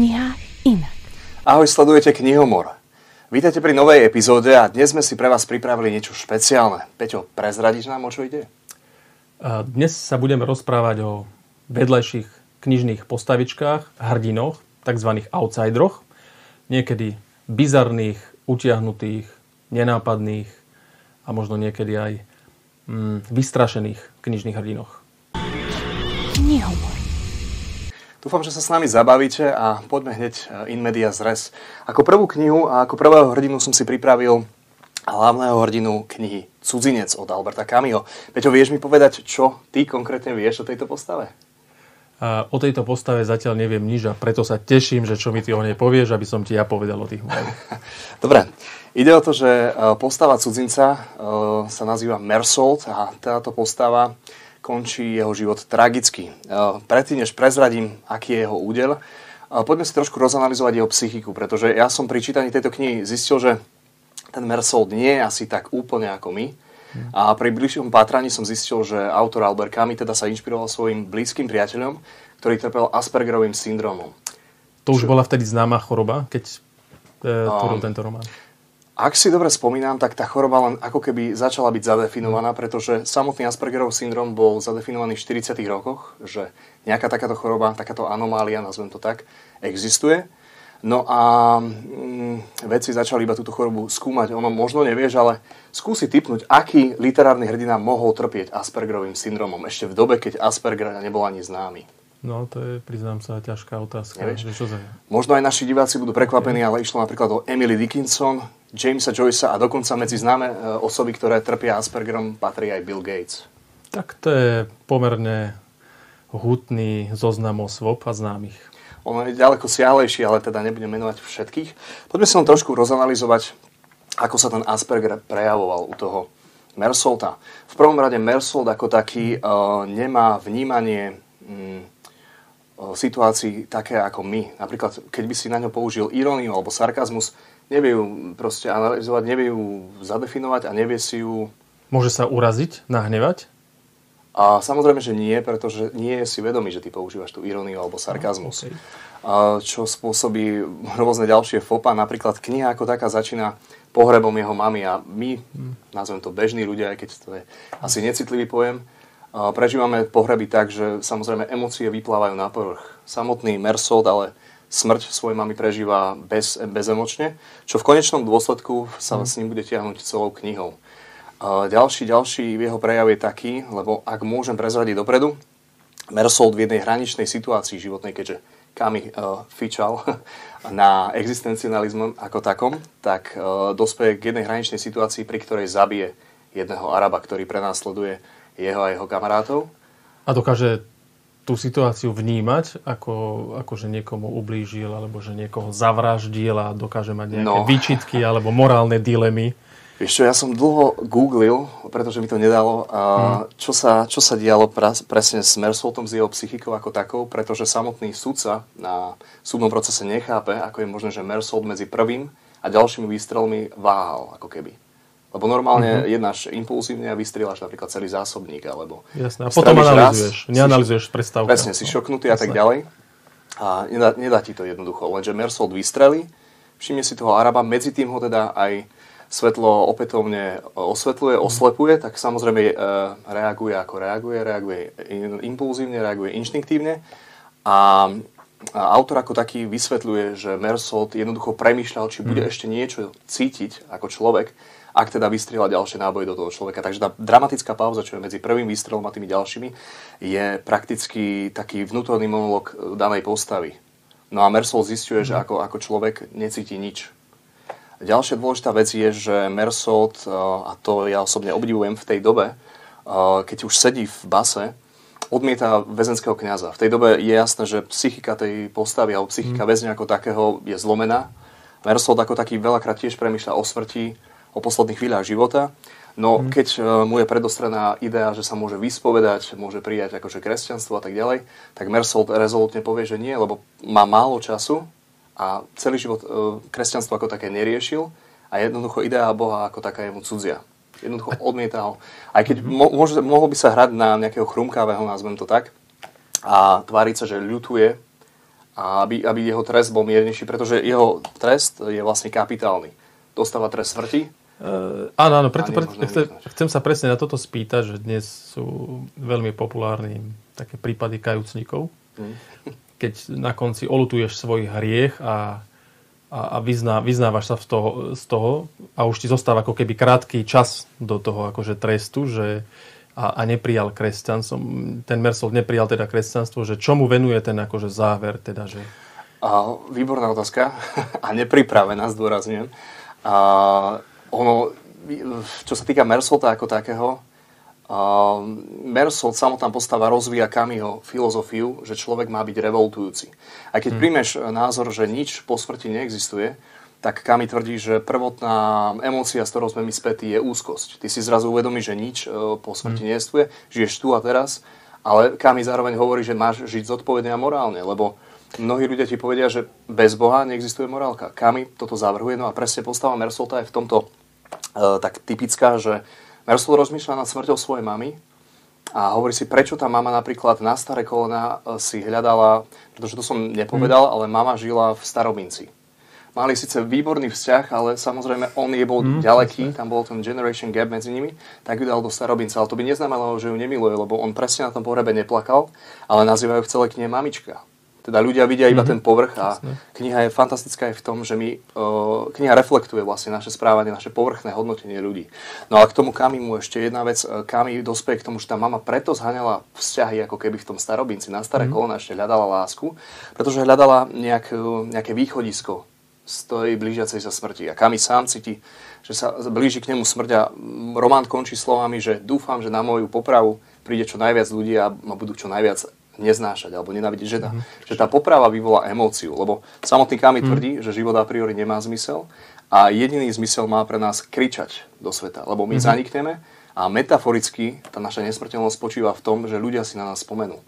knihách inak. Ahoj, sledujete Knihomor. Vítajte pri novej epizóde a dnes sme si pre vás pripravili niečo špeciálne. Peťo, prezradiš nám, o čo ide? Dnes sa budeme rozprávať o vedľajších knižných postavičkách, hrdinoch, tzv. Outsideroch, niekedy bizarných, utiahnutých, nenápadných a možno niekedy aj vystrašených knižných hrdinoch. Knihomor. Dúfam, že sa s nami zabavíte a poďme hneď in medias res. Ako prvú knihu a ako prvého hrdinu som si pripravil hlavného hrdinu knihy Cudzinec od Alberta Camusa. Peťo, vieš mi povedať, čo ty konkrétne vieš o tejto postave? O tejto postave zatiaľ neviem nič a preto sa teším, že čo mi ty o nej povieš, aby som ti ja povedal o tých mojich. Dobre, ide o to, že postava Cudzinca sa nazýva Meursault a táto postava končí jeho život tragicky. Predtým, než prezradím, aký je jeho údel, poďme si trošku rozanalizovať jeho psychiku, pretože ja som pri čítaní tejto knihy zistil, že ten Meursault nie je asi tak úplne ako my. A pri bližšom pátraní som zistil, že autor Albert Camus teda sa inšpiroval svojim blízkym priateľom, ktorý trpel Aspergerovým syndromom. To už bola vtedy známa choroba, keď tvoril tento román? Ak si dobre spomínam, tak tá choroba len ako keby začala byť zadefinovaná, pretože samotný Aspergerov syndrom bol zadefinovaný v 40. rokoch, že nejaká takáto choroba, takáto anomália, nazvem to tak, existuje. No a vedci začali iba túto chorobu skúmať. Ono možno nevieš, ale skúsi tipnúť, aký literárny hrdina mohol trpieť Aspergerovým syndromom ešte v dobe, keď Asperger nebol ani známy. No, to je, priznám sa, ťažká otázka. Možno aj naši diváci budú prekvapení, ale išlo napríklad o Emily Dickinson, Jamesa Joycea a dokonca medzi známe osoby, ktoré trpia Aspergerom, patrí aj Bill Gates. Tak to je pomerne hutný zoznam osôb a známych. Ono je ďaleko siahlejší, ale teda nebudem menovať všetkých. Poďme si len trošku rozanalizovať, ako sa ten Asperger prejavoval u toho Meursaulta. V prvom rade Meursault ako taký nemá vnímanie situácií také ako my. Napríklad, keď by si na ňo použil iróniu alebo sarkazmus, nevie ju proste analyzovať, nevie ju zadefinovať a nevie si ju... Môže sa uraziť, nahnevať? A samozrejme, že nie, pretože nie je si vedomý, že ty používaš tú iróniu alebo sarkazmus. Okay. Čo spôsobí rôzne ďalšie fopa. Napríklad kniha ako taká začína pohrebom jeho mamy a my, nazvem to bežní ľudia, aj keď to je asi necitlivý pojem, prežívame pohreby tak, že samozrejme emócie vyplávajú na povrch. Samotný Meursault ale smrť svojej mamy prežíva bezemočne, čo v konečnom dôsledku sa s ním bude tiahnuť celou knihou. Ďalší jeho prejav je taký, lebo ak môžem prezradiť dopredu, Meursault v jednej hraničnej situácii životnej, keďže Camus fičal na existencializmom ako takom, tak dospeje k jednej hraničnej situácii, pri ktorej zabije jedného Araba, ktorý prenásleduje jeho a jeho kamarátov. A dokáže tú situáciu vnímať, ako že niekomu ublížil, alebo že niekoho zavraždil a dokáže mať nejaké výčitky alebo morálne dilemy. Vieš čo, ja som dlho googlil, pretože mi to nedalo, čo sa dialo presne s Meursaultom, s jeho psychikou ako takou, pretože samotný sudca na súdnom procese nechápe, ako je možné, že Meursault medzi prvým a ďalšími výstrelmi váhal, ako keby. Lebo normálne jednáš impulzívne a vystrieľaš napríklad celý zásobník, alebo... Jasné, a potom analyzuješ, neanalizuješ prestávku. Presne, si šoknutý a tak ďalej. A nedá ti to jednoducho, lenže Meursault vystrelí, všimne si toho Araba, medzi tým ho teda aj svetlo opätovne osvetľuje, oslepuje, tak samozrejme reaguje ako reaguje impulzívne, reaguje inštinktívne a autor ako taký vysvetľuje, že Meursault jednoducho premýšľal, či bude ešte niečo cítiť ako človek, ak teda vystrieľa ďalšie náboje do toho človeka. Takže tá dramatická pauza, čo je medzi prvým výstrelom a tými ďalšími, je prakticky taký vnútorný monológ danej postavy. No a Meursault zisťuje, že ako človek necíti nič. Ďalšia dôležitá vec je, že Meursault, a to ja osobne obdivujem v tej dobe, keď už sedí v base, odmieta väzenského kňaza. V tej dobe je jasné, že psychika tej postavy alebo psychika väzňa ako takého je zlomená. Meursault ako taký veľakrát tiež premýšľa o smrti, o posledných chvíľach života. No keď mu je predostrená idea, že sa môže vyspovedať, môže prijať akože kresťanstvo a tak ďalej, tak Meursault rezolutne povie, že nie, lebo má málo času a celý život kresťanstvo ako také neriešil a jednoducho idea Boha ako taká je mu cudzia. Jednoducho odmieta ho. Aj keď mohol by sa hrať na nejakého chrumkávého, nazvem to tak, a tváriť sa, že ľutuje a aby jeho trest bol miernejší, pretože jeho trest je vlastne kapitálny. Dostáva trest smrti. Áno, preto chcem sa presne na toto spýtať, že dnes sú veľmi populárni také prípady kajúcnikov. Keď na konci olutuješ svoj hriech a vyznávaš sa z toho a už ti zostáva ako keby krátky čas do toho akože trestu, že a neprijal kresťanstvo, ten Meursault neprijal teda kresťanstvo, že čomu venuje ten akože záver teda, že... Výborná otázka a nepripravená, zdôrazňujem. Ono, čo sa týka Meursaulta ako takého, Meursault samotná postava rozvíja Camusho filozofiu, že človek má byť revoltujúci. A keď príjmeš názor, že nič po smrti neexistuje, tak Camus tvrdí, že prvotná emócia, s ktorou sme my spätí, je úzkosť. Ty si zrazu uvedomíš, že nič po smrti neexistuje, žiješ tu a teraz, ale Camus zároveň hovorí, že máš žiť zodpovedne a morálne, lebo mnohí ľudia ti povedia, že bez Boha neexistuje morálka. Camus toto zavrhuje, no a presne postava Meursaulta je v tomto tak typická, že Meursault rozmýšľa nad smrťou svojej mamy a hovorí si, prečo tá mama napríklad na staré kolena si hľadala, pretože to som nepovedal, ale mama žila v Starobinci. Mali síce výborný vzťah, ale samozrejme on je bol ďaleký, tam bol ten generation gap medzi nimi, tak ju dal do Starobinca, ale to by neznamenalo, že ju nemiluje, lebo on presne na tom pohrebe neplakal, ale nazývajú v celej knihe mamička. Teda ľudia vidia iba ten povrch a kniha je fantastická aj v tom, že kniha reflektuje vlastne naše správanie, naše povrchné hodnotenie ľudí. No a k tomu Camusu ešte jedna vec. Camus dospeje k tomu, že tá mama preto zhaňala vzťahy ako keby v tom Starobinci. Na staré kolena ešte hľadala lásku, pretože hľadala nejaké východisko z tej blížiacej sa smrti. A Camus sám cíti, že sa blíži k nemu smrť a román končí slovami, že dúfam, že na moju popravu príde čo najviac ľudí a budú čo najviac neznášať alebo nenávidieť žena. Že tá poprava vyvolá emóciu, lebo samotný Camus tvrdí, že život a priori nemá zmysel a jediný zmysel má pre nás kričať do sveta, lebo my zanikneme a metaforicky tá naša nesmrteľnosť spočíva v tom, že ľudia si na nás spomenú.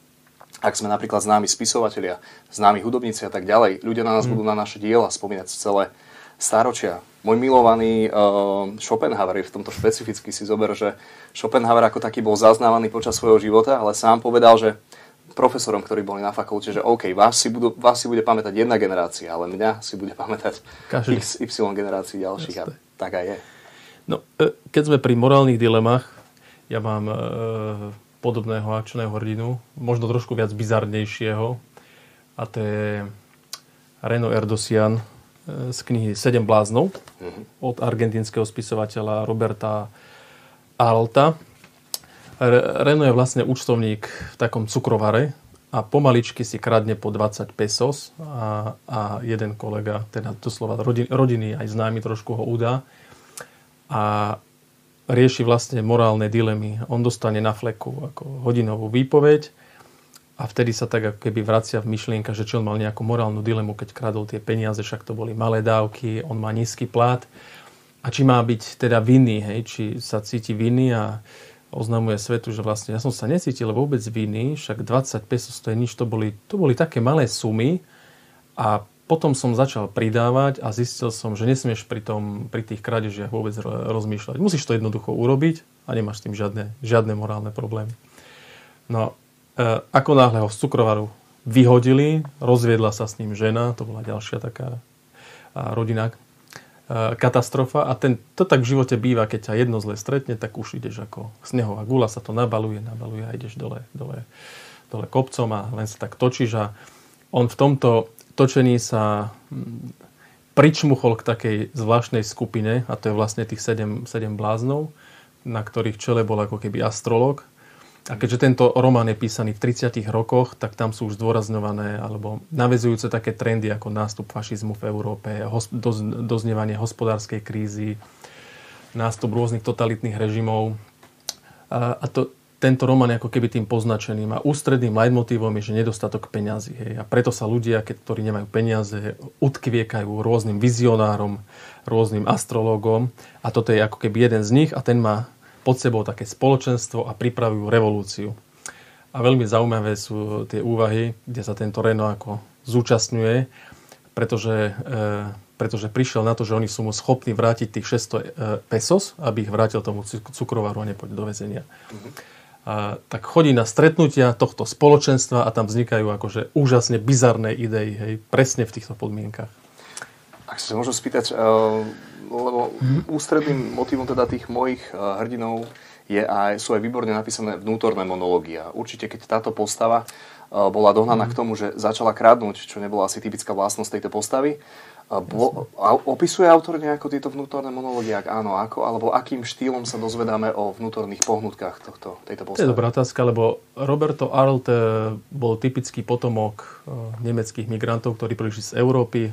Ak sme napríklad známi spisovatelia, známi hudobníci a tak ďalej, ľudia na nás budú na naše diela spomínať celé staročia. Môj milovaný Schopenhauer je v tomto špecificky, si zober, že Schopenhauer ako taký bol zaznávaný počas svojho života, ale sám povedal, že profesorom, ktorí boli na fakulte, že OK, vás si bude pamätať jedna generácia, ale mňa si bude pamätať XY generácií ďalších. A tak aj je. No, keď sme pri morálnych dilemách, ja mám podobného akčného hrdinu, možno trošku viac bizarnejšieho, a to je Remo Erdosain z knihy Sedem bláznov od argentínskeho spisovateľa Roberta Arlta. Reno je vlastne účtovník v takom cukrovare a pomaličky si kradne po 20 pesos a jeden kolega, teda doslova rodiny, aj známy trošku ho udá a rieši vlastne morálne dilemy. On dostane na fleku ako hodinovú výpoveď a vtedy sa tak ako keby vracia v myšlienka, že či on mal nejakú morálnu dilemu, keď kradol tie peniaze, však to boli malé dávky, on má nízky plat a či má byť teda vinný, hej, či sa cíti vinný a oznamuje svetu, že vlastne ja som sa necítil vôbec viny, však 20 pesos to je nič, to boli také malé sumy a potom som začal pridávať a zistil som, že nesmieš pri tých krádežiach vôbec rozmýšľať. Musíš to jednoducho urobiť a nemáš s tým žiadne morálne problémy. No, ako náhle ho z cukrovaru vyhodili, rozviedla sa s ním žena, to bola ďalšia taká rodina, katastrofa a to tak v živote býva, keď ťa jedno zle stretne, tak už ideš ako snehová gula, sa to nabaluje a ideš dole kopcom a len sa tak točíš a on v tomto točení sa pričmuchol k takej zvláštnej skupine a to je vlastne tých 7 bláznov, na ktorých čele bol ako keby astrolog a keďže tento román je písaný v 30 rokoch, tak tam sú už zdôrazňované alebo naväzujúce také trendy ako nástup fašizmu v Európe, doznievanie hospodárskej krízy, nástup rôznych totalitných režimov. Tento román je ako keby tým poznačeným a ústredným leitmotívom je, že nedostatok peňazí. Hej. A preto sa ľudia, ktorí nemajú peniaze, utkviekajú rôznym vizionárom, rôznym astrologom a toto je ako keby jeden z nich a ten má pod sebou také spoločenstvo a pripravujú revolúciu. A veľmi zaujímavé sú tie úvahy, kde sa tento Reno ako zúčastňuje, pretože prišiel na to, že oni sú mu schopní vrátiť tých 600 pesos, aby ich vrátil tomu cukrovaru a nepoď do väzenia. tak chodí na stretnutia tohto spoločenstva a tam vznikajú akože úžasne bizarné idei, hej, presne v týchto podmienkach. Ak sa môžem spýtať, lebo ústredným motívom teda tých mojich hrdinov sú aj výborne napísané vnútorné monológia. Určite, keď táto postava bola dohnaná k tomu, že začala kradnúť, čo nebola asi typická vlastnosť tejto postavy, opisuje autor nejako tieto vnútorné monológie, ak áno, ako, alebo akým štýlom sa dozvedáme o vnútorných pohnutkách tejto postavy? To je dobrá otázka, lebo Roberto Arlt bol typický potomok nemeckých migrantov, ktorí prišli z Európy.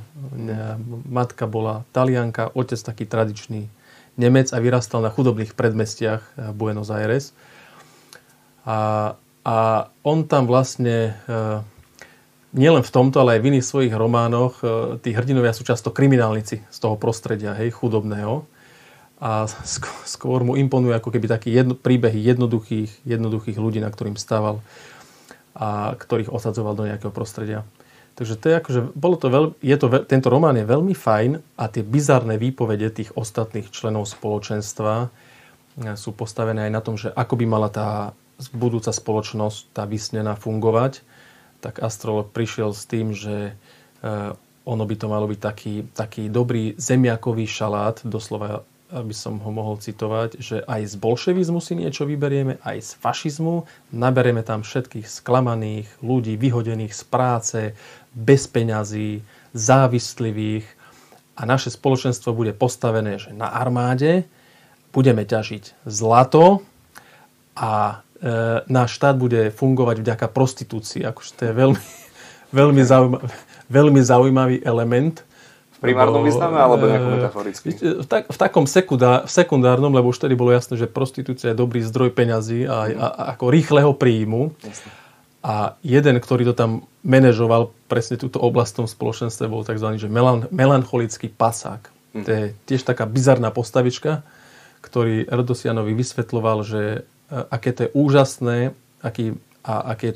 Matka bola Talianka, otec taký tradičný Nemec a vyrastal na chudobných predmestiach Buenos Aires. A on tam vlastne... Nielen v tomto, ale aj v iných svojich románoch tí hrdinovia sú často kriminálnici z toho prostredia, hej, chudobného. A skôr mu imponuje ako keby taký príbehy jednoduchých ľudí, na ktorým staval a ktorých osadzoval do nejakého prostredia. Takže to je akože, tento román je veľmi fajn a tie bizarné výpovede tých ostatných členov spoločenstva sú postavené aj na tom, že ako by mala tá budúca spoločnosť, tá vysnená, fungovať. Tak astrolog prišiel s tým, že ono by to malo byť taký dobrý zemiakový šalát, doslova, aby som ho mohol citovať, že aj z bolševizmu si niečo vyberieme, aj z fašizmu, nabereme tam všetkých sklamaných ľudí, vyhodených z práce, bez peňazí, závislivých a naše spoločenstvo bude postavené, že na armáde budeme ťažiť zlato a náš štát bude fungovať vďaka prostitúcii. Akože to je veľmi zaujímavý element. V primárnom význame alebo nejakom metaforickým? V takom sekundárnom, lebo už tedy bolo jasné, že prostitúcia je dobrý zdroj peňazí a ako rýchleho príjmu. Jasne. A jeden, ktorý to tam manažoval presne túto oblasť v tom spoločenstve, bol tzv. Melancholický pasák. To je tiež taká bizarná postavička, ktorý Erdosainovi vysvetloval, že aké je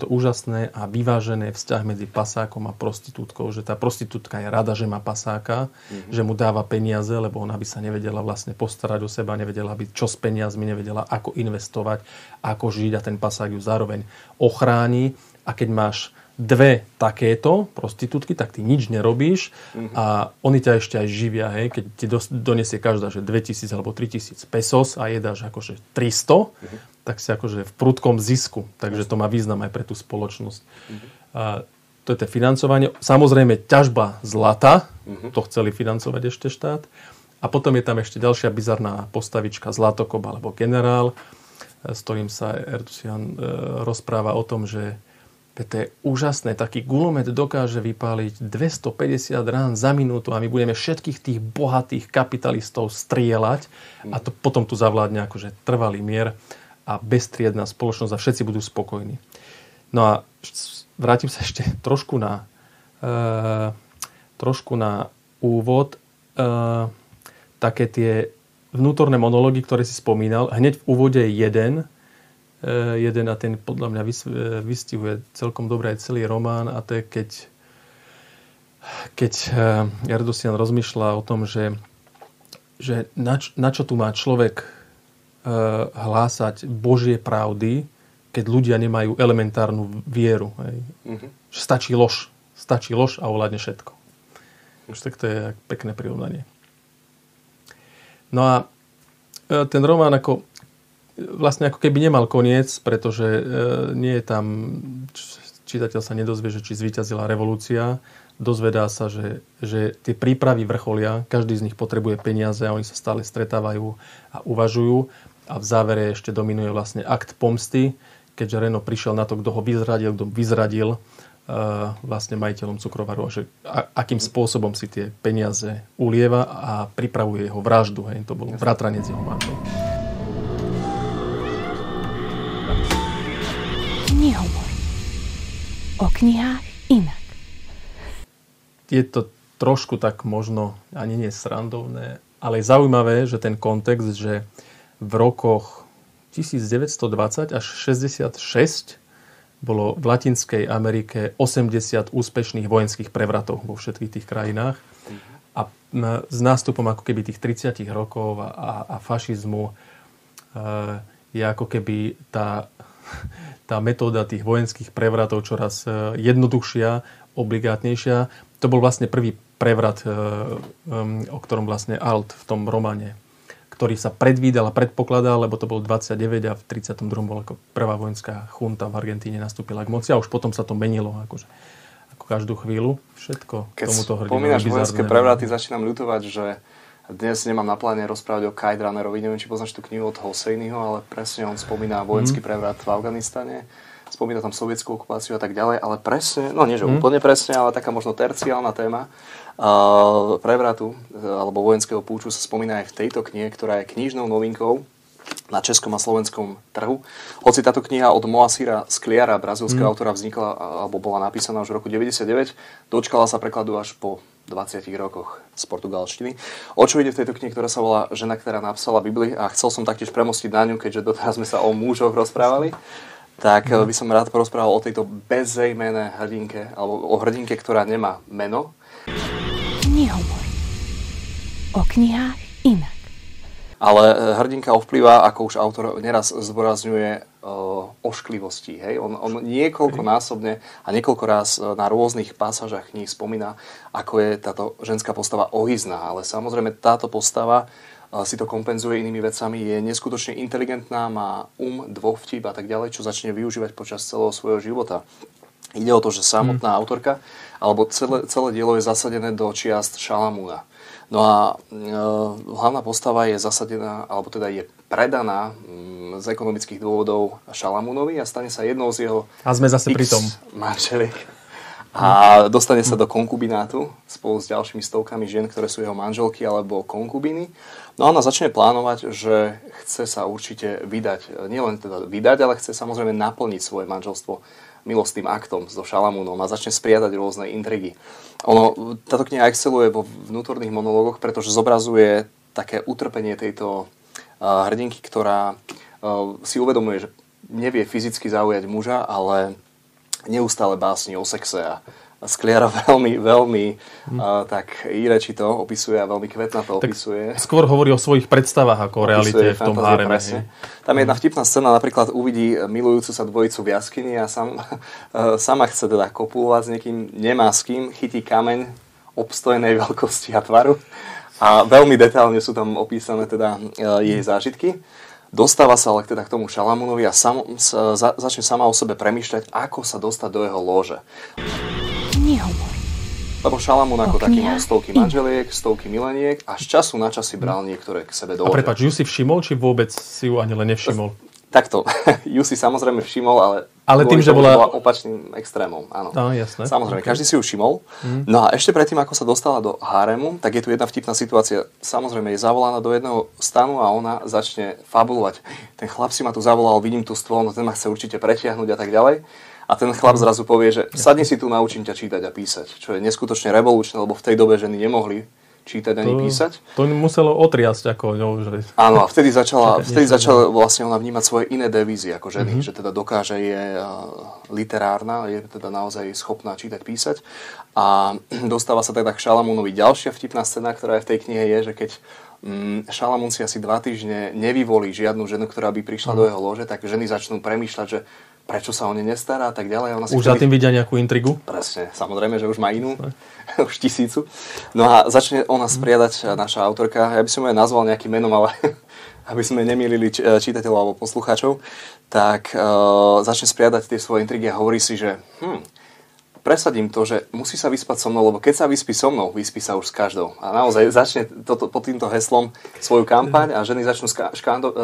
to úžasné a vyvážené vzťah medzi pasákom a prostitútkou. Že tá prostitútka je rada, že má pasáka, že mu dáva peniaze, lebo ona by sa nevedela vlastne postarať o seba, nevedela by čo s peniazmi, nevedela ako investovať, ako žiť a ten pasák ju zároveň ochráni. A keď máš dve takéto prostitútky, tak ty nič nerobíš a oni ťa ešte aj živia, hej? Keď ti donesie každá, že 2000 alebo 3000 pesos a jedáš akože 300, tak si akože v prudkom zisku. Takže to má význam aj pre tú spoločnosť. A to je financovanie. Samozrejme ťažba zlata, to chceli financovať ešte štát. A potom je tam ešte ďalšia bizarná postavička Zlatokob alebo generál, s ktorým sa Erdosain rozpráva o tom, že to je úžasné, taký guľomet dokáže vypáliť 250 rán za minútu a my budeme všetkých tých bohatých kapitalistov strieľať a to potom tu zavládne akože trvalý mier a bestriedna spoločnosť a všetci budú spokojní. No a vrátim sa ešte trošku na úvod. Také tie vnútorné monológy, ktoré si spomínal, hneď v úvode je jeden a ten podľa mňa vystihuje celkom dobre aj celý román a to je, keď Erdosain rozmýšľa o tom, že na čo tu má človek hlásať Božie pravdy, keď ľudia nemajú elementárnu vieru. Stačí lož a ovládne všetko. Už tak to je pekné prirovnanie. No a ten román vlastne ako keby nemal koniec, pretože nie je tam, čitateľ sa nedozvie, že či zvíťazila revolúcia, dozvedá sa, že tie prípravy vrcholia, každý z nich potrebuje peniaze a oni sa stále stretávajú a uvažujú a v závere ešte dominuje vlastne akt pomsty, keďže Reno prišiel na to, kto ho vyzradil vlastne majiteľom cukrovaru, že akým spôsobom si tie peniaze ulieva a pripravuje jeho vraždu, hej, to bol bratranec jeho manželky. Nehovor. O knihách inak. Je to trošku tak možno ani nie srandovné, ale je zaujímavé, že ten kontext, že v rokoch 1920 až 66 bolo v Latinskej Amerike 80 úspešných vojenských prevratov vo všetkých tých krajinách a s nástupom ako keby tých 30 rokov a fašizmu je ako keby tá tá metóda tých vojenských prevratov čoraz jednoduchšia, obligátnejšia. To bol vlastne prvý prevrat, o ktorom vlastne Arlt v tom románe, ktorý sa predvídal a predpokladal, lebo to bol 29 a v 32. bol ako prvá vojenská chunta v Argentíne nastúpila k moci a už potom sa to menilo akože, ako každú chvíľu všetko. Keď tomuto hrdinu spomínaš vojenské prevraty, začínam ľutovať, že dnes nemám na pláne rozprávať o Kajdranerovi. Neviem, či poznáš tú knihu od Hosseiniho, ale presne on spomína vojenský prevrat v Afganistane, spomína tam sovietskú okupáciu a tak ďalej, ale presne, no nie že úplne presne, ale taká možno terciálna téma prevratu alebo vojenského púču sa spomína aj v tejto knihe, ktorá je knižnou novinkou na českom a slovenskom trhu. Hoci táto kniha od Moacira Skliara, brazilského autora, vznikla alebo bola napísaná už v roku 99, dočkala sa prekladu až po 20 rokoch z portugalštiny. O čo ide v tejto knihe, ktorá sa volá Žena, ktorá napísala Bibliu, a chcel som taktiež premostiť na ňu, keďže doteraz sme sa o mužoch rozprávali. Tak by som rád porozprával o tejto bezejmené hrdinke, alebo o hrdinke, ktorá nemá meno. Nehovor o knihách inak. Ale hrdinka ovplyvá, ako už autor neraz zdôrazňuje, ošklivostí. Hej? On niekoľkonásobne a niekoľko raz na rôznych pasážach kníh spomína, ako je táto ženská postava ohýzná. Ale samozrejme táto postava si to kompenzuje inými vecami, je neskutočne inteligentná, má dôvtip a tak ďalej, čo začne využívať počas celého svojho života. Ide o to, že samotná autorka, alebo celé dielo je zasadené do čiast Šalamúna. No a hlavná postava je zasadená, alebo teda je predaná z ekonomických dôvodov Šalamúnovi a stane sa jednou z jeho a sme zase pri tom manželiek. A dostane sa do konkubinátu spolu s ďalšími stovkami žien, ktoré sú jeho manželky alebo konkubiny. No a ona začne plánovať, že chce sa určite vydať. Nielen teda vydať, ale chce samozrejme naplniť svoje manželstvo milostným aktom so Šalamúnom a začne spriadať rôzne intrigy. Táto kniha exceluje vo vnútorných monológoch, pretože zobrazuje také utrpenie tejto hrdinky, ktorá si uvedomuje, že nevie fyzicky zaujať muža, ale neustále básni o sexe a Skliara veľmi tak irečito opisuje a veľmi kvetnato opisuje. Skôr hovorí o svojich predstavách ako o realite v tom háreme. Tam je jedna vtipná scéna, napríklad uvidí milujúcu sa dvojicu v jaskyni a sama chce teda kopulovať s niekým, nemá s kým, chytí kameň obstojnej veľkosti a tvaru a veľmi detailne sú tam opísané teda jej zážitky. Dostáva sa ale teda k tomu Šalamúnovi a začne sama o sebe premýšľať, ako sa dostať do jeho lóže. Nehovor. Lebo Šalamún ako taký mal stovky manželiek, stovky mileniek a z času na čas si bral niektoré k sebe do lóže. A prepáč, ju si všimol, či vôbec si ju ani len nevšimol? Takto, ju si samozrejme všimol, ale tým, že bola opačným extrémom. Áno. Á, jasné. Samozrejme, každý si ju všimol. No a ešte predtým, ako sa dostala do háremu, tak je tu jedna vtipná situácia. Samozrejme, je zavolaná do jedného stanu a ona začne fabulovať. Ten chlap si ma tu zavolal, vidím tu stôl, no ten ma chce určite pretiahnuť a tak ďalej. A ten chlap zrazu povie, že sadni si tu, naučím ťa čítať a písať. Čo je neskutočne revolučné, lebo v tej dobe ženy nemohli čítať ani písať. To muselo otriasť ako ňou. Že áno, a vtedy začala vlastne ona vnímať svoje iné devízy ako ženy, že teda dokáže, je literárna, je teda naozaj schopná čítať, písať. A dostáva sa teda k Šalamúnovi. Ďalšia vtipná scéna, ktorá je v tej knihe, je, že keď Šalamún si asi 2 týždne nevyvolí žiadnu ženu, ktorá by prišla do jeho lóže, tak ženy začnú premýšľať, že prečo sa o ne nestará a tak ďalej. Ona si už za tým vidia nejakú intrigu? Presne, samozrejme, že už má inú, už 1000. No a začne ona spriadať, naša autorka, ja by som ju nazval nejakým menom, ale aby sme nemýlili čitateľov alebo poslucháčov, tak začne spriadať tie svoje intrigy a hovorí si, že presadím to, že musí sa vyspať so mnou, lebo keď sa vyspí so mnou, vyspí sa už s každou. A naozaj začne pod týmto heslom svoju kampaň a ženy začnú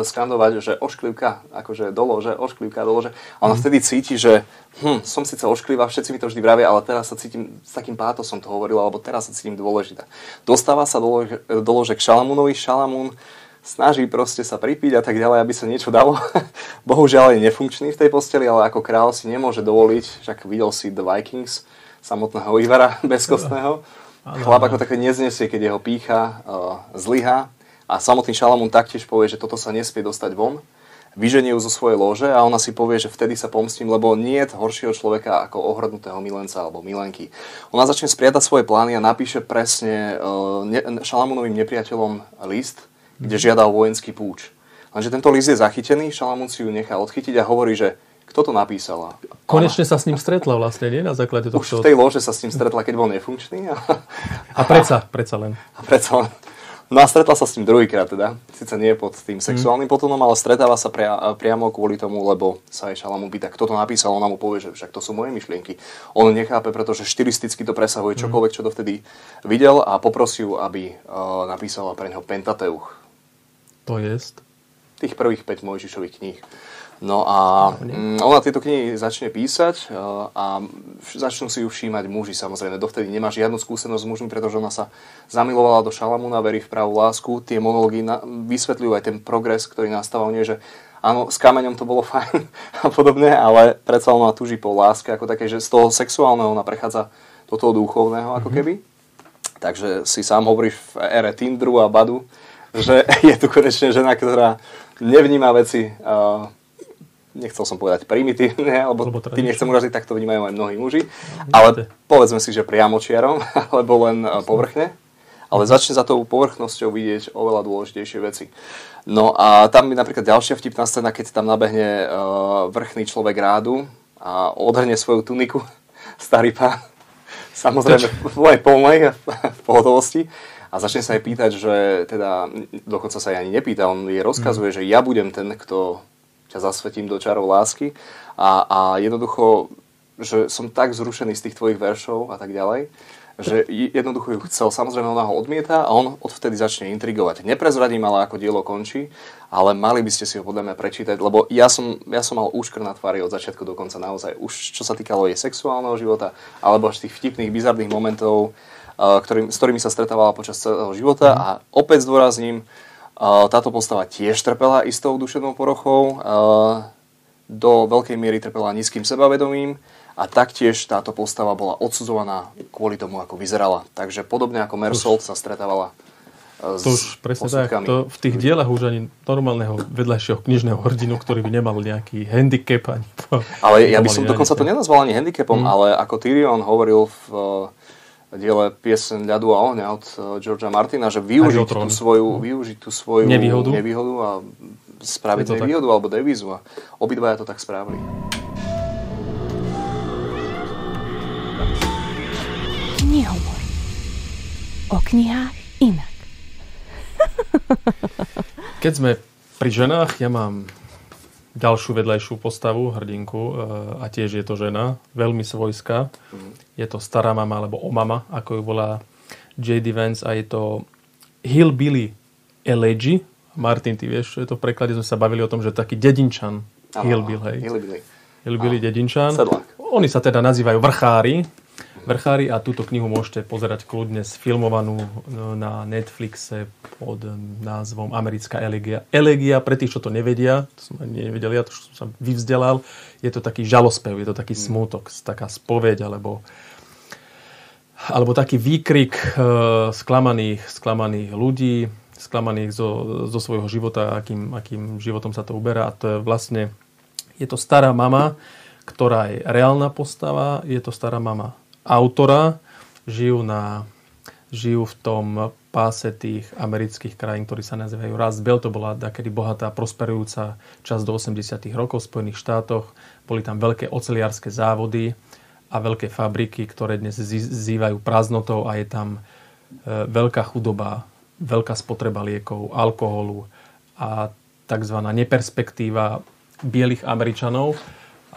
skandovať, že ošklivka, akože dolože, ošklivka, dolože. A ona vtedy cíti, že som síce ošklivá, všetci mi to vždy vravia, ale teraz sa cítim, s takým pátosom to hovorila, alebo teraz sa cítim dôležitá. Dostáva sa dolože k Šalamúnovi. Šalamún snaží proste sa pripiť a tak ďalej, aby sa niečo dalo. Bohužiaľ je nefunkčný v tej posteli, ale ako král si nemôže dovoliť, však videl si The Vikings, samotného Ivara bezkostného. Chlap ako také neznesie, keď jeho pýcha zlyhá a samotný Šalamún taktiež povie, že toto sa nesmie dostať von. Vyženie ju zo svojej lóže a ona si povie, že vtedy sa pomstím, lebo nie je horšieho človeka ako ohrdnutého milenca alebo milenky. Ona začne spriadať svoje plány a napíše presne Šalamúnovým nepriateľom list, kde žiadal vojenský púč. Lenže tento list je zachytený, Šalamún si ju nechá odchytiť a hovorí, že Kto to napísala? Konečne sa s ním stretla vlastne, nie? Na základe tohto. Už v tej lože sa s ním stretla, keď bol nefunkčný. A predsa len. No a stretla sa s ním druhýkrát teda. Sice nie pod tým sexuálnym potonom, ale stretáva sa priamo kvôli tomu, lebo sa aj Šalamún pýta, kto to napísal, ona mu povie, že však to sú moje myšlienky. On nechápe, pretože štylisticky to presahuje čokoľvek, čo dovtedy videl, a poprosí ju, aby napísala pre neho Pentateuch. To jest? Tých prvých 5 Mojžišových kníh. No a ona tieto knihy začne písať a začnú si ju všímať muži, samozrejme. Dovtedy nemá žiadnu skúsenosť s mužmi, pretože ona sa zamilovala do Šalamúna, verí v pravú lásku. Tie monológy vysvetľujú aj ten progres, ktorý nastával, nie že áno, s kameňom to bolo fajn a podobne, ale predsa ona tuží po láske ako také, že z toho sexuálneho ona prechádza do toho duchovného ako keby. Takže si sám hovoríš v ére Tindru a Badu, že je tu konečne žena, ktorá nevníma veci, nechcel som povedať primitívne, alebo tým nechcem uraziť, tak to vnímajú aj mnohí muži, ale povedzme si, že priamočiarom, alebo len povrchne, ale začne za tou povrchnosťou vidieť oveľa dôležitejšie veci. No a tam je napríklad ďalšia vtipná scéna, keď tam nabehne vrchný človek rádu a odhrnie svoju tuniku, starý pán, samozrejme v polnej pohotovosti, a začne sa jej pýtať, že teda, dokonca sa jej ani nepýta, on jej rozkazuje, že ja budem ten, kto ťa zasvetím do čarov lásky, a jednoducho, že som tak zrušený z tých tvojich veršov a tak ďalej, že jednoducho ju chcel, samozrejme ona ho odmieta a on odvtedy začne intrigovať. Neprezradím ale, ako dielo končí, ale mali by ste si ho podľa mňa prečítať, lebo ja som mal úškr na tvári od začiatku do konca naozaj, už čo sa týkalo jej sexuálneho života, alebo až tých vtipných, bizarných momentov, s ktorými sa stretávala počas celého života. A opäť zdôrazním, táto postava tiež trpela istou duševnou poruchou, do veľkej miery trpela nízkym sebavedomím a taktiež táto postava bola odsudzovaná kvôli tomu, ako vyzerala. Takže podobne ako Meursault sa stretávala s posudkami. To v tých dielach už ani normálneho vedľajšieho knižného hrdinu, ktorý by nemal nejaký handicap. Ale ja by som dokonca to nenazval ani handicapom, ale ako Tyrion hovoril v diele Pieseň ľadu a ohňa od Georgea Martina, že využiť tú svoju nevýhodu a spraviť nevýhodu alebo devízu, a obidvaja to tak správali. Knihovor. O knihách inak. Keď sme pri ženách, ja mám ďalšiu vedľajšiu postavu, hrdinku, a tiež je to žena, veľmi svojská. Je to stará mama, alebo omama, ako ju volá J.D. Vance, a je to Hillbilly Elegy. Martin, ty vieš, je to v preklade, sme sa bavili o tom, že taký dedinčan. Hillbilly dedinčan. Sedlák. Oni sa teda nazývajú vrchári, a túto knihu môžete pozerať kľudne sfilmovanú na Netflixe pod názvom Americká elegia. Elegia, pre tých, čo to nevedia, to som ani nevedel, ja to som sa vyvzdelal, je to taký žalospev, je to taký smútok, taká spoveď, alebo taký výkrik sklamaných ľudí, sklamaných zo svojho života, akým životom sa to uberá. A to je vlastne, je to stará mama, ktorá je reálna postava, je to stará mama autora, žijú v tom páse tých amerických krajín, ktorí sa nazývajú Rastbiel. To bola takedy bohatá, prosperujúca časť do 80. rokov v Spojených štátoch. Boli tam veľké oceliarské závody a veľké fabriky, ktoré dnes zývajú prázdnotou, a je tam veľká chudoba, veľká spotreba liekov, alkoholu a tzv. Neperspektíva bielých Američanov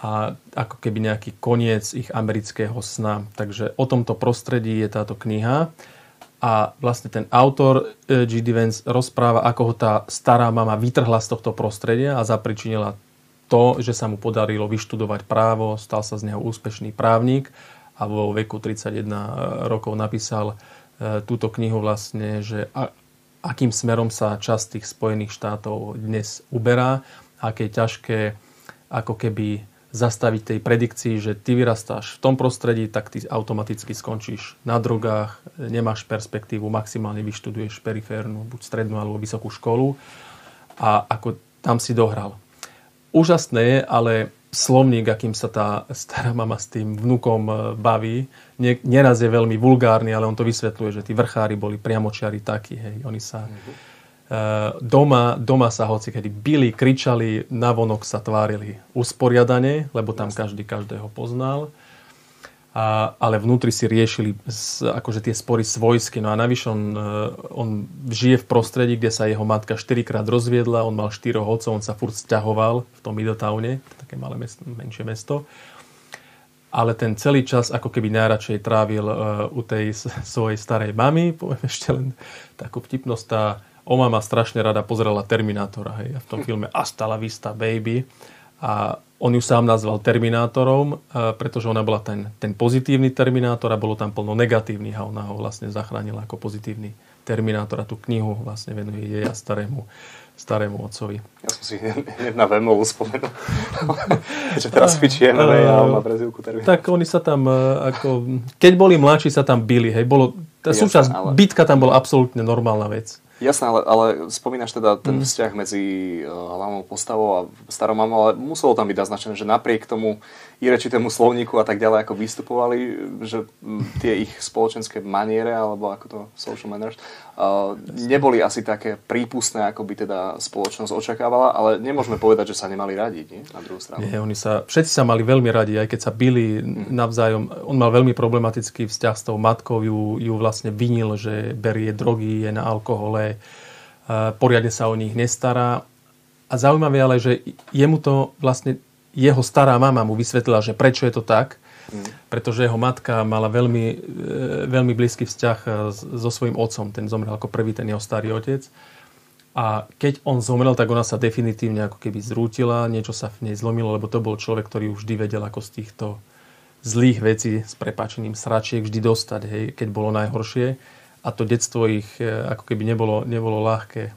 a ako keby nejaký koniec ich amerického sna. Takže o tomto prostredí je táto kniha a vlastne ten autor J.D. Vance rozpráva, ako ho tá stará mama vytrhla z tohto prostredia a zapričinila to, že sa mu podarilo vyštudovať právo, stal sa z neho úspešný právnik a vo veku 31 rokov napísal túto knihu vlastne, že akým smerom sa časť tých Spojených štátov dnes uberá, aké ťažké ako keby zastaviť tej predikcii, že ty vyrastáš v tom prostredí, tak ty automaticky skončíš na drogách, nemáš perspektívu, maximálne vyštuduješ periférnu, buď strednú alebo vysokú školu, a ako tam si dohral. Úžasné je, ale slovník, akým sa tá stará mama s tým vnukom baví, neraz je veľmi vulgárny, ale on to vysvetľuje, že tí vrchári boli priamočiari takí, hej, oni sa Doma sa hocikedy bili, kričali, navonok sa tvárili usporiadane, lebo tam každý každého poznal. Ale vnútri si riešili akože tie spory svojsky. No a navyše on žije v prostredí, kde sa jeho matka 4-krát rozviedla, on mal 4 otcov, on sa furt sťahoval v tom Middletowne, také malé mesto, menšie mesto. Ale ten celý čas ako keby najradšej trávil u tej svojej starej mamy. Poviem ešte len takú vtipnosť, tá Oma ma strašne rada pozerala Terminátora, hej, v tom filme Hasta la vista, baby. A on ju sám nazval Terminátorom, pretože ona bola ten pozitívny Terminátor a bolo tam plno negatívnych a ona ho vlastne zachránila ako pozitívny Terminátor a tú knihu vlastne venuje jej a starému otcovi. Ja som si na Vemolu spomenul, že teraz fičiem a on má prezivku Terminátor. Tak oni sa tam, keď boli mladší, sa tam bili, hej, bolo, tá súčasť, bitka tam bola absolútne normálna vec. Jasné, ale spomínaš teda ten vzťah medzi hlavnou postavou a starou mamou, ale muselo tam byť naznačené, že napriek tomu irečitému slovníku a tak ďalej, ako vystupovali, že tie ich spoločenské maniere, alebo ako to social manners, neboli asi také prípustné, ako by teda spoločnosť očakávala, ale nemôžeme povedať, že sa nemali radi, nie? Na druhú stranu. Nie, všetci sa mali veľmi radi, aj keď sa bili navzájom. On mal veľmi problematický vzťah s tou matkou, ju vlastne vinil, že berie drogy, je na alkohole, poriadne sa o nich nestará. A zaujímavé ale, že jemu to vlastne jeho stará mama mu vysvetlila, že prečo je to tak, pretože jeho matka mala veľmi, veľmi blízky vzťah so svojím otcom. Ten zomrel ako prvý, ten jeho starý otec. A keď on zomrel, tak ona sa definitívne ako keby zrútila, niečo sa v nej zlomilo, lebo to bol človek, ktorý už vždy vedel, ako z týchto zlých vecí s prepáčením sračiek vždy dostať, hej, keď bolo najhoršie. A to detstvo ich ako keby nebolo ľahké.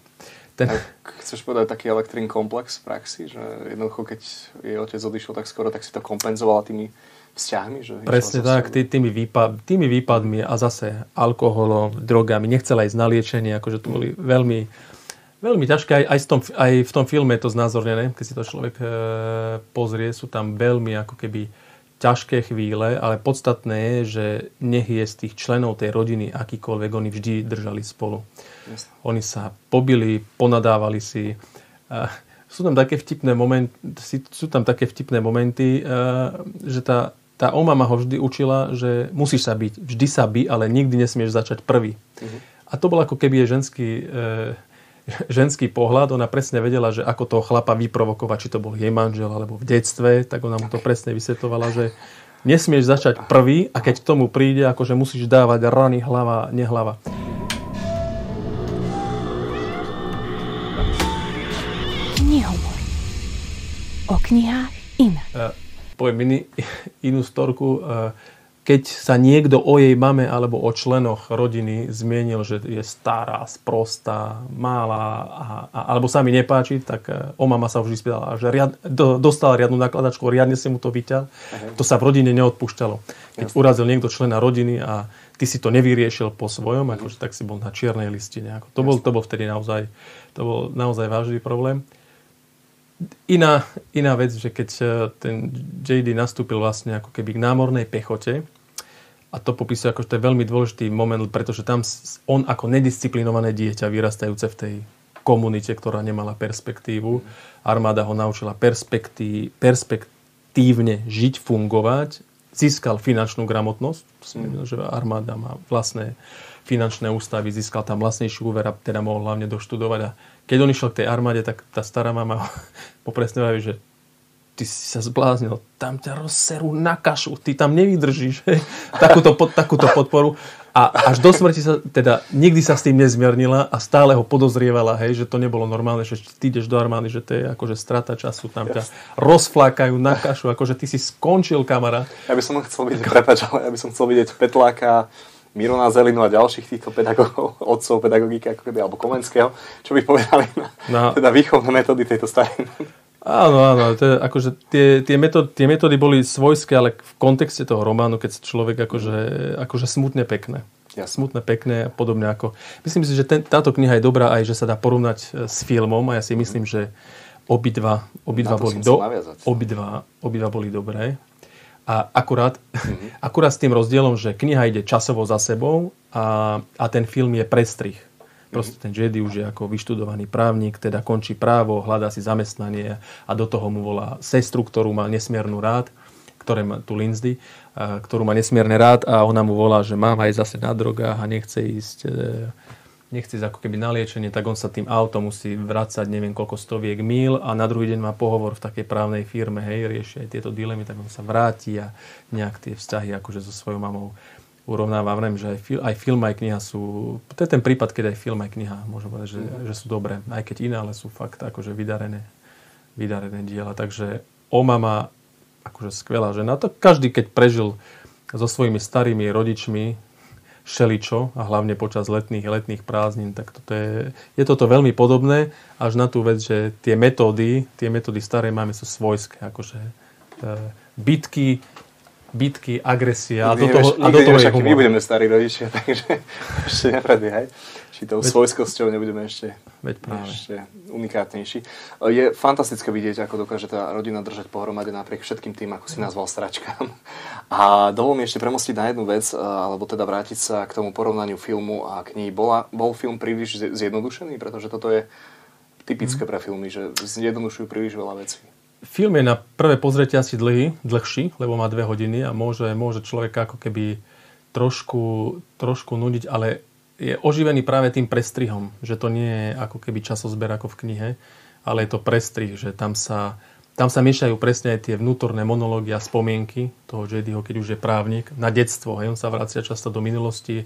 Chceš povedať taký elektrín komplex v praxi, že jednoducho keď jej otec odišiel tak skoro, tak si to kompenzovala tými vzťahmi? Že presne tak, tými výpadmi a zase alkoholom, drogami. Nechcela ísť na liečenie, akože to boli veľmi, veľmi ťažké. Aj v tom filme je to znázornené, keď si to človek pozrie, sú tam veľmi ako keby ťažké chvíle, ale podstatné je, že nech je z tých členov tej rodiny akýkoľvek, oni vždy držali spolu. Yes. Oni sa pobili, ponadávali si. Sú tam také vtipné momenty, že tá omama ho vždy učila, že musíš sa biť. Vždy sa bij, ale nikdy nesmieš začať prvý. Mm-hmm. A to bol ako keby ženský pohľad, ona presne vedela, že ako toho chlapa vyprovokovať, či to bol jej manžel alebo v detstve, tak ona mu to presne vysvetovala, že nesmieš začať prvý a keď k tomu príde, akože musíš dávať rany hlava, nehlava. Knihovor. O knihách inak. Poviem inú storku. Keď sa niekto o jej mame alebo o členoch rodiny zmienil, že je stará, sprostá, malá alebo sa mi nepáči, tak o mama sa už vyspýtala, že dostala riadnu nakladačku, riadne si mu to vyťal. To sa v rodine neodpúšťalo. Keď urazil niekto člena rodiny a ty si to nevyriešil po svojom, akože tak si bol na čiernej listine. To bol vtedy naozaj vážny problém. Iná vec, že keď ten J.D. nastúpil vlastne ako keby k námornej pechote, a to popisuje, ako to je veľmi dôležitý moment, pretože tam on ako nedisciplinované dieťa vyrastajúce v tej komunite, ktorá nemala perspektívu, armáda ho naučila perspektívne žiť, fungovať, získal finančnú gramotnosť, že armáda má vlastné finančné ústavy, získal tam vlastnejší úver a teda mohol hlavne doštudovať. A keď on išiel k tej armáde, tak tá stará mama popresne hovorí, že ty si sa zbláznil, tam ťa rozserú na kašu, ty tam nevydržíš takúto podporu. A až do smrti sa, teda nikdy sa s tým nezmiernila a stále ho podozrievala, hej, že to nebolo normálne, že ty ideš do armády, že to je akože strata času, tam ťa rozflákajú na kašu, akože ty si skončil, kamarát. Ja by som chcel vidieť Petláka, Mirona Zelinu a ďalších týchto pedagógov, otcov pedagogiky, ako keby, alebo Komenského, čo by povedali na teda výchovné metódy tejto stariny. Áno, to je, akože tie metódy boli svojské, ale v kontexte toho románu, keď sa človek akože smutne pekné. Ja. Smutné, pekné a podobne ako... Myslím si, že táto kniha je dobrá aj, že sa dá porovnať s filmom a ja si myslím, že obidva boli dobré. A akurát s tým rozdielom, že kniha ide časovo za sebou a ten film je prestrih. Proste ten Jedi už je ako vyštudovaný právnik, teda končí právo, hľadá si zamestnanie a do toho mu volá sestru, ktorú má nesmiernu rád, Lindsay, ktorú má nesmierne rád a ona mu volá, že mama je zase na drogách a nechce ísť ako keby na liečenie, tak on sa tým autom musí vracať neviem koľko stoviek míl a na druhý deň má pohovor v takej právnej firme, hej, rieši aj tieto dilemy, tak on sa vráti a nejak tie vzťahy akože so svojou mamou urovnáva. Viem, že aj film, aj kniha sú, to je ten prípad, keď aj film, aj kniha, môžem povedať, že sú dobré, aj keď iné, ale sú fakt akože vydarené diela. Takže O mama akože skvelá žena. To každý, keď prežil so svojimi starými rodičmi šeličo a hlavne počas letných prázdnin, tak je toto veľmi podobné až na tú vec, že tie metódy staré máme sú svojské. Akože bitky, agresia a do toho je humor. My budeme starí rodičia, takže ešte nepredbiehaj. Či tou svojskosťou nebudeme ešte unikátnejší. Je fantastické vidieť, ako dokáže tá rodina držať pohromade napriek všetkým tým, ako si nazval, stračkám. A dovol mi ešte premostiť na jednu vec, alebo teda vrátiť sa k tomu porovnaniu filmu a knihy. Bol film príliš zjednodušený? Pretože toto je typické pre filmy, že zjednodušujú príliš veľa vecí. Film je na prvé pozretie asi dlhší, lebo má 2 hodiny a môže človeka ako keby trošku nudiť, ale je oživený práve tým prestrihom, že to nie je ako keby časozber ako v knihe, ale je to prestrih, že tam sa miešajú presne aj tie vnútorné monológy a spomienky toho J.D.ho, keď už je právnik, na detstvo. Hej, on sa vracia často do minulosti,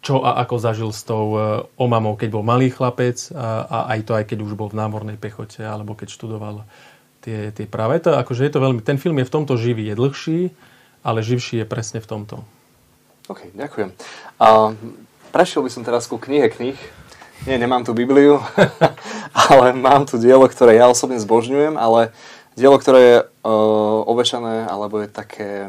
čo a ako zažil s tou omamou, keď bol malý chlapec a aj keď už bol v námornej pechote alebo keď študoval tie práva. Ten film je v tomto živý, je dlhší, ale živší je presne v tomto. OK, ďakujem. Prešiel by som teraz ku knihe knih. Nie, nemám tu Bibliu, ale mám tu dielo, ktoré ja osobne zbožňujem, ale dielo, ktoré je ovešané, alebo je také,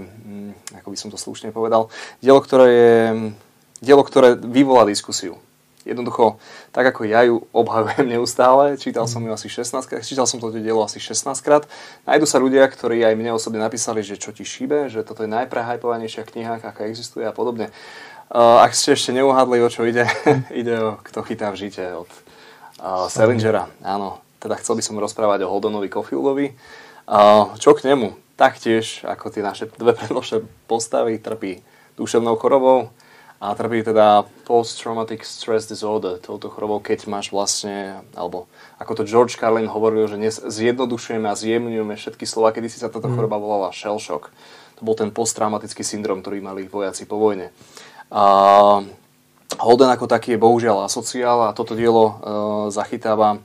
ako by som to slušne povedal, dielo, ktoré vyvolá diskusiu. Jednoducho, tak ako ja ju obhajujem neustále, čítal som toto dielo asi 16 krát, nájdu sa ľudia, ktorí aj mne osobne napísali, že čo ti šíbe, že toto je najprehajpovanejšia kniha, aká existuje a podobne. Ak ste ešte neuhádli, o čo ide, ide o Kto chytá v žite od Salingera. Áno, teda chcel by som rozprávať o Holdenovi Caulfieldovi. Čo k nemu? Taktiež, ako tie naše dve predložné postavy, trpí duševnou chorobou, a trpí teda Post Traumatic Stress Disorder, touto chorobou, keď máš vlastne, alebo ako to George Carlin hovoril, že dnes zjednodušujeme a zjemňujeme všetky slova, kedy si sa táto choroba volala Shellshock. To bol ten posttraumatický syndrom, ktorý mali vojaci po vojne. Holden ako taký je bohužiaľ asociál a toto dielo zachytáva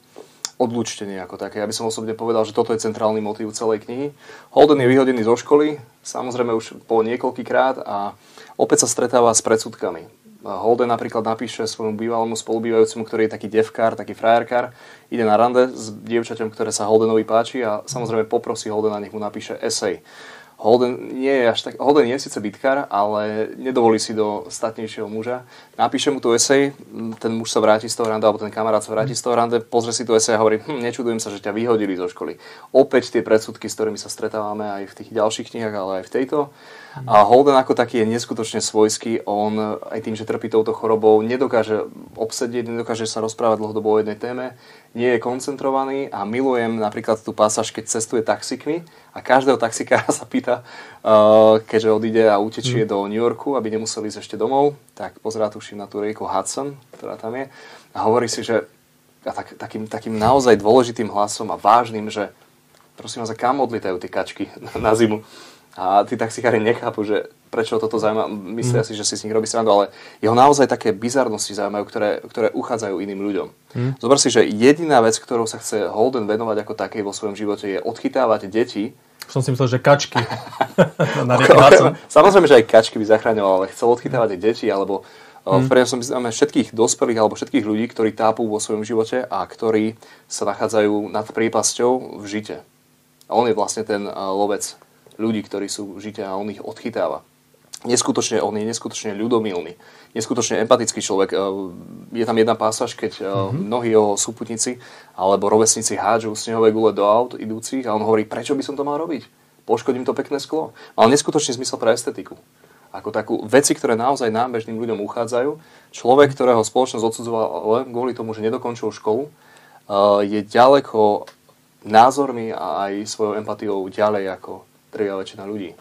odlúčtenie ako také. Ja by som osobne povedal, že toto je centrálny motív celej knihy. Holden je vyhodený zo školy, samozrejme už po niekoľkýkrát a opäť sa stretáva s predsudkami. Holden napríklad napíše svojmu bývalému spolubývajúcemu, ktorý je taký devkár, taký frajerkár, ide na rande s dievčaťom, ktoré sa Holdenovi páči a samozrejme poprosí Holdena, nech mu napíše esej. Holden je síce bitkár, ale nedovolí si do statnejšieho muža. Napíše mu tu esej, ten muž sa vráti z toho rande, alebo ten kamarát sa vráti z toho rande, pozrie si tu esej a hovorí, nečudujem sa, že ťa vyhodili zo školy. Opäť tie predsudky, s ktorými sa stretávame aj v tých ďalších knihách, ale aj v tejto. A Holden ako taký je neskutočne svojský, on aj tým, že trpí touto chorobou, nedokáže obsedieť, nedokáže sa rozprávať dlhodobo o jednej téme, nie je koncentrovaný a milujem napríklad tú pasáž, keď cestuje taxikmi a každého taxikára sa pýta, keďže odíde a utečie do New Yorku, aby nemusel ísť ešte domov, tak pozerá tuším na tú rieku Hudson, ktorá tam je a hovorí si, že takým naozaj dôležitým hlasom a vážnym, že prosím vás, kam odlítajú tie kačky na zimu? A tí taxikári nechápu, že prečo toto zaujíma, myslia si, že si s nich robí srandu, ale jeho naozaj také bizarnosti zaujímajú, ktoré uchádzajú iným ľuďom. Zober si, že jediná vec, ktorou sa chce Holden venovať ako takej vo svojom živote, je odchytávať deti. Som si myslel, že kačky. Samozrejme, že aj kačky by zachraňoval, ale chcel odchytávať deti, alebo všetkých dospelých alebo všetkých ľudí, ktorí tápú vo svojom živote a ktorí sa nachádzajú nad priepasťou v žite. A on je vlastne ten lovec ľudí, ktorí sú v žite a on ich odchytáva. On je neskutočne ľudomilný, neskutočne empatický človek. Je tam jedna pásaž, keď mnohí jeho súputníci alebo rovesníci hádžu snehové gule do aut idúcich a on hovorí, prečo by som to mal robiť? Poškodím to pekné sklo. Mal neskutočný zmysel pre estetiku. A ako takú veci, ktoré naozaj nám bežným ľuďom uchádzajú. Človek, ktorého spoločnosť odsudzovala len kvôli tomu, že nedokončil školu, je ďaleko názormi a aj svojou empatiou ďalej ako drvivá väčšina ľudí.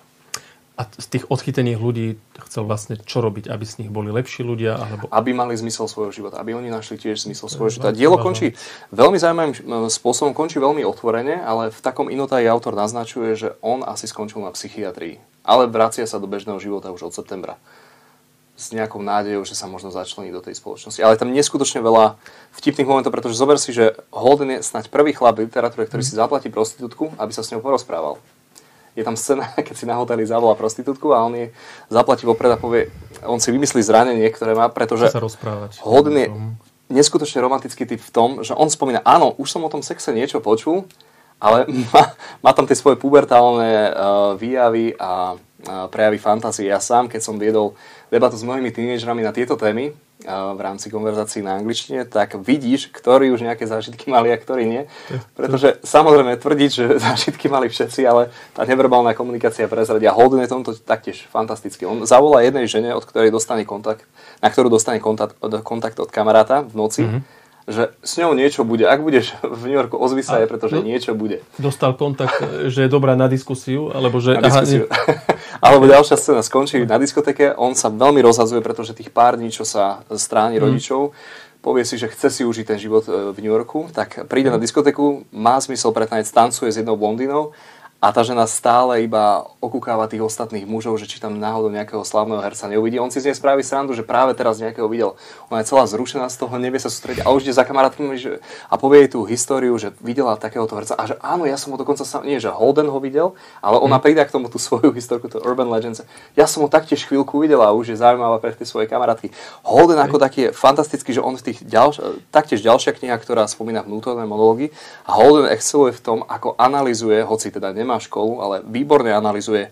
A z tých odchytených ľudí chcel vlastne čo robiť? Aby z nich boli lepší ľudia? Alebo... Aby mali zmysel svojho života. Aby oni našli tiež zmysel svojho života. Dielo končí veľmi zaujímavým spôsobom, končí veľmi otvorene, ale v takom inotaji autor naznačuje, že on asi skončil na psychiatrii. Ale vracia sa do bežného života už od septembra. S nejakou nádejou, že sa možno začlení do tej spoločnosti. Ale tam neskutočne veľa vtipných momentov, pretože zober si, že Holden je snáď prvý chlap v literatúre, ktorý si zaplatí prostitútku, aby sa s ňou porozprával. Je tam scéna, keď si na hoteli zavolá prostitútku a on jej zaplatí vopred a povie, on si vymyslí zranenie, ktoré má, pretože Holden je neskutočne romantický typ v tom, že on spomína, áno, už som o tom sexe niečo počul, ale má tam tie svoje pubertálne výjavy a prejavy fantázie. Ja sám, keď som viedol debatu s mnohými tínejdžerami na tieto témy v rámci konverzácií na angličtine, tak vidíš, ktorí už nejaké zážitky mali a ktorí nie. Pretože samozrejme tvrdiť, že zážitky mali všetci, ale tá neverbálna komunikácia prezradia. Holden je tomto taktiež fantastický. On zavolá jednej žene, od ktorej dostane kontakt, na ktorú dostane kontakt od kamaráta v noci, že s ňou niečo bude. Ak budeš v New Yorku, ozvi sa jej, pretože niečo bude. Dostal kontakt, že je dobrá na diskusiu, alebo že... Na diskusiu. Alebo ďalšia scéna, skončí na diskotéke, on sa veľmi rozhadzuje, pretože tých pár dní, čo sa stráni rodičov, povie si, že chce si užiť ten život v New Yorku, tak príde na diskotéku, má zmysel pre tanec, tancuje s jednou blondinou a tá žena stále iba okúkáva tých ostatných mužov, že či tam náhodou nejakého slávneho herca neuvidí. On si z nej spraví srandu, že práve teraz nejakého videl. Ona je celá zrušená z toho, nevie sa sústrediť a už ide za kamarátmi a povie jej tú históriu, že videla takéhoto herca a že áno, ja som ho dokonca sám, nie, že Holden ho videl, ale ona pridá k tomu tú svoju históriu, tú Urban Legends. Ja som ho taktiež chvíľku videla a už je zaujímavá pre tie svoje kamarátky. Holden ako taký je fantastický, že on v tých taktiež ďalšia kniha, ktorá spomína vnútorné monológy, a Holden exceluje v tom, ako analyzuje, hoci teda nemá školu, ale výborne analyzuje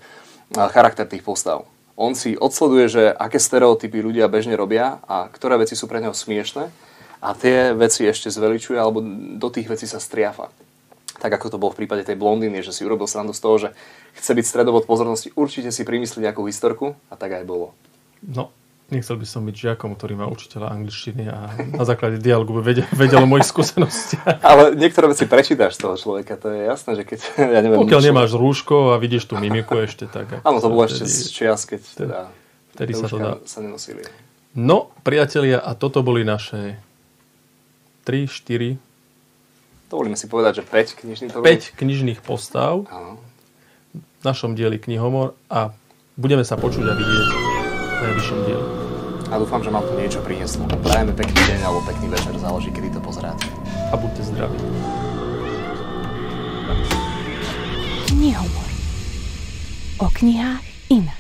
charakter tých postav. On si odsleduje, že aké stereotypy ľudia bežne robia a ktoré veci sú pre neho smiešne a tie veci ešte zveličuje alebo do tých vecí sa striafa. Tak ako to bolo v prípade tej blondíny, že si urobil srandu z toho, že chce byť stredobod pozornosti, určite si primyslí nejakú historku a tak aj bolo. No, nechcel by som byť žiakom, ktorý má učiteľa angličtiny a na základe dialogu vedel o mojich skúsenostiach. Ale niektoré veci prečítaš z toho človeka, to je jasné, že keď... Ja neviem, pokiaľ nemáš rúško a vidíš tú mimiku ešte tak. Áno, to bolo ešte z čias, keď teda sa to dá. Sa nenosili. No, priatelia, a toto boli naše 3, 4... Dovolíme si povedať, že 5 knižných... 5 knižných postav. Áno. V našom dieli Knihomor a budeme sa počuť a vidieť v najbližšom dieli. A dúfam, že vám to niečo prinieslo. Prajeme pekný deň alebo pekný večer, záleží, kedy to pozeráte. A buďte zdraví. Knihomor. O knihách inak.